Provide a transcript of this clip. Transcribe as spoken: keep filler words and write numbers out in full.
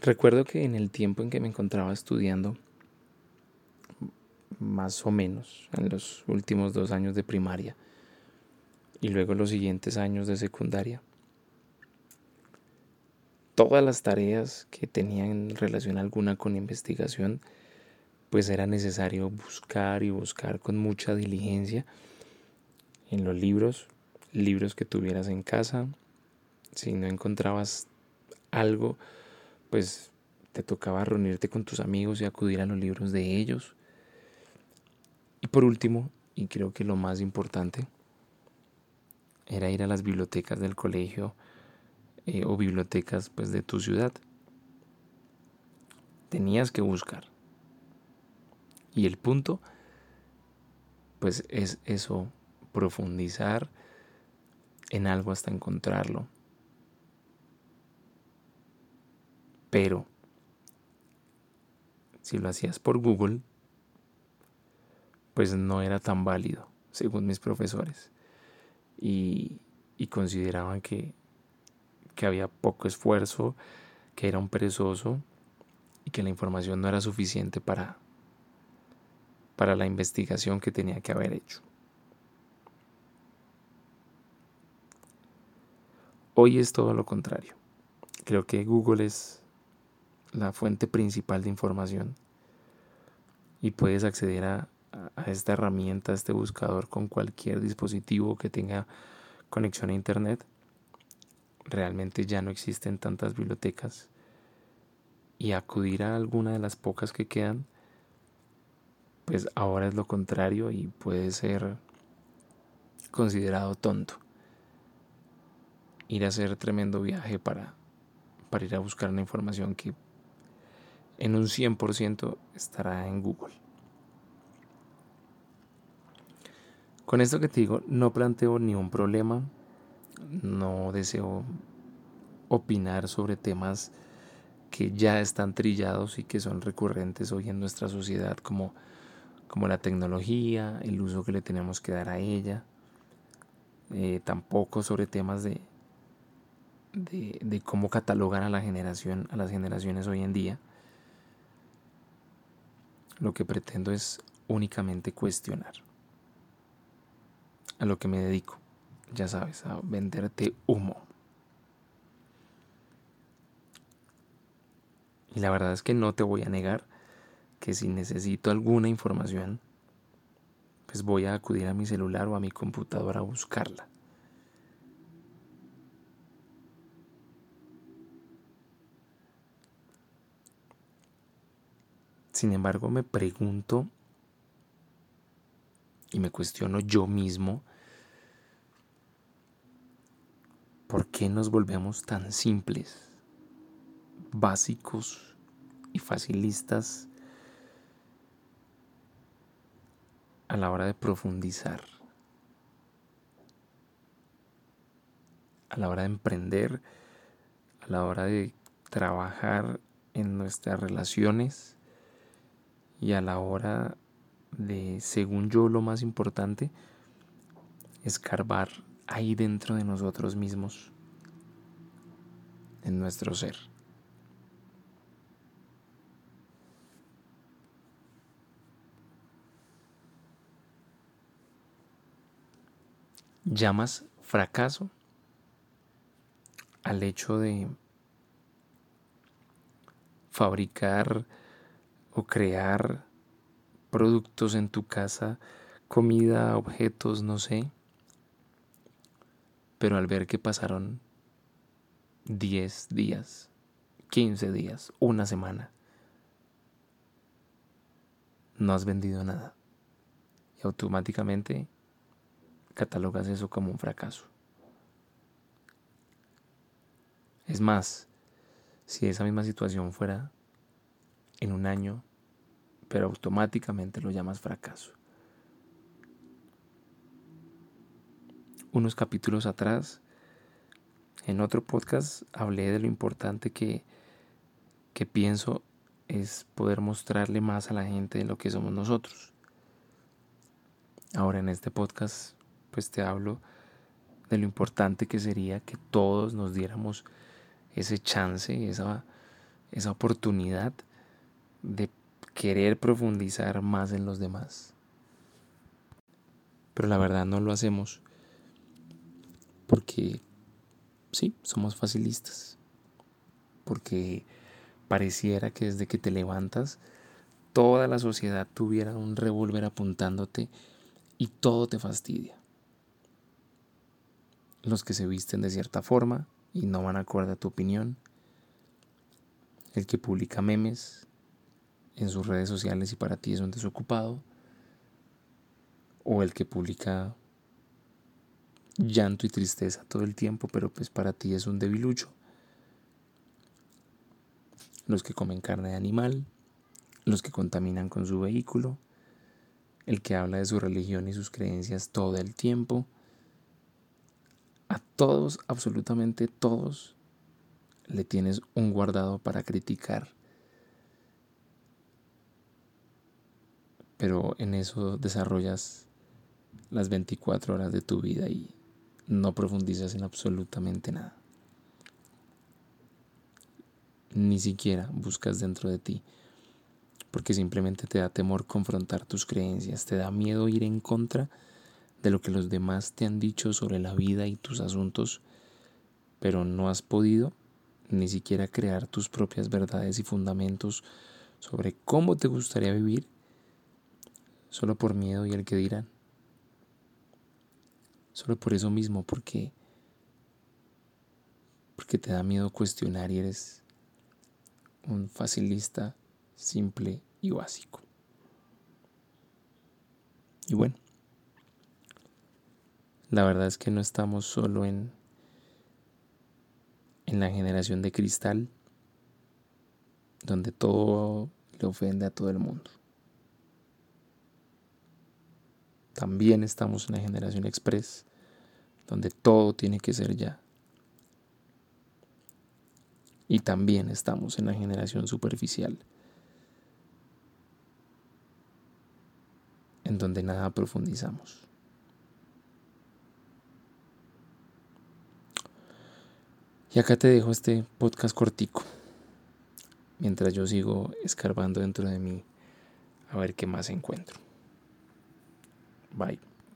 Recuerdo que en el tiempo en que me encontraba estudiando, más o menos en los últimos dos años de primaria y luego los siguientes años de secundaria, todas las tareas que tenían en relación alguna con investigación, pues era necesario buscar y buscar con mucha diligencia en los libros, libros que tuvieras en casa. Si no encontrabas algo, pues te tocaba reunirte con tus amigos y acudir a los libros de ellos. Y por último, y creo que lo más importante, era ir a las bibliotecas del colegio eh, o bibliotecas pues, de tu ciudad. Tenías que buscar. Y el punto, pues es eso, profundizar en algo hasta encontrarlo. Pero, si lo hacías por Google, pues no era tan válido, según mis profesores. Y, y consideraban que, que había poco esfuerzo, que era un perezoso y que la información no era suficiente para, para la investigación que tenía que haber hecho. Hoy es todo lo contrario. Creo que Google es la fuente principal de información y puedes acceder a a esta herramienta, a este buscador con cualquier dispositivo que tenga conexión a internet. Realmente ya no existen tantas bibliotecas y acudir a alguna de las pocas que quedan, pues ahora es lo contrario y puede ser considerado tonto ir a hacer tremendo viaje para, para ir a buscar una información que en un cien por ciento estará en Google. Con esto que te digo, no planteo ni un problema, no deseo opinar sobre temas que ya están trillados y que son recurrentes hoy en nuestra sociedad, como, como la tecnología, el uso que le tenemos que dar a ella, eh, tampoco sobre temas de, de, de cómo catalogan a la generación, a las generaciones hoy en día. Lo que pretendo es únicamente cuestionar. A lo que me dedico, ya sabes, a venderte humo. Y la verdad es que no te voy a negar que si necesito alguna información, pues voy a acudir a mi celular o a mi computadora a buscarla. Sin embargo, me pregunto y me cuestiono yo mismo, ¿por qué nos volvemos tan simples, básicos y facilistas a la hora de profundizar, a la hora de emprender, a la hora de trabajar en nuestras relaciones y a la hora de, según yo, lo más importante, escarbar ahí dentro de nosotros mismos, en nuestro ser? ¿Llamas fracaso al hecho de fabricar o crear productos en tu casa, comida, objetos, no sé? Pero al ver que pasaron diez días, quince días, una semana, no has vendido nada. Y automáticamente catalogas eso como un fracaso. Es más, si esa misma situación fuera en un año, pero automáticamente lo llamas fracaso. Unos capítulos atrás, en otro podcast, hablé de lo importante que, que pienso es poder mostrarle más a la gente de lo que somos nosotros. Ahora en este podcast, pues te hablo de lo importante que sería que todos nos diéramos ese chance, esa esa oportunidad de querer profundizar más en los demás. Pero la verdad no lo hacemos porque sí, somos facilistas. Porque pareciera que desde que te levantas toda la sociedad tuviera un revólver apuntándote y todo te fastidia. Los que se visten de cierta forma y no van acorde a tu opinión, el que publica memes en sus redes sociales y para ti es un desocupado, o el que publica llanto y tristeza todo el tiempo, pero pues para ti es un debilucho, los que comen carne de animal, los que contaminan con su vehículo, el que habla de su religión y sus creencias todo el tiempo. A todos, absolutamente todos, le tienes un guardado para criticar. Pero en eso desarrollas las veinticuatro horas de tu vida y no profundizas en absolutamente nada. Ni siquiera buscas dentro de ti, porque simplemente te da temor confrontar tus creencias, te da miedo ir en contra de lo que los demás te han dicho sobre la vida y tus asuntos, pero no has podido ni siquiera crear tus propias verdades y fundamentos sobre cómo te gustaría vivir, solo por miedo y el que dirán. Solo por eso mismo, porque, porque te da miedo cuestionar y eres un facilista simple y básico. Y bueno, la verdad es que no estamos solo en, en la generación de cristal, donde todo le ofende a todo el mundo. También estamos en la generación express, donde todo tiene que ser ya. Y también estamos en la generación superficial, en donde nada profundizamos. Y acá te dejo este podcast cortico, mientras yo sigo escarbando dentro de mí a ver qué más encuentro. Bye.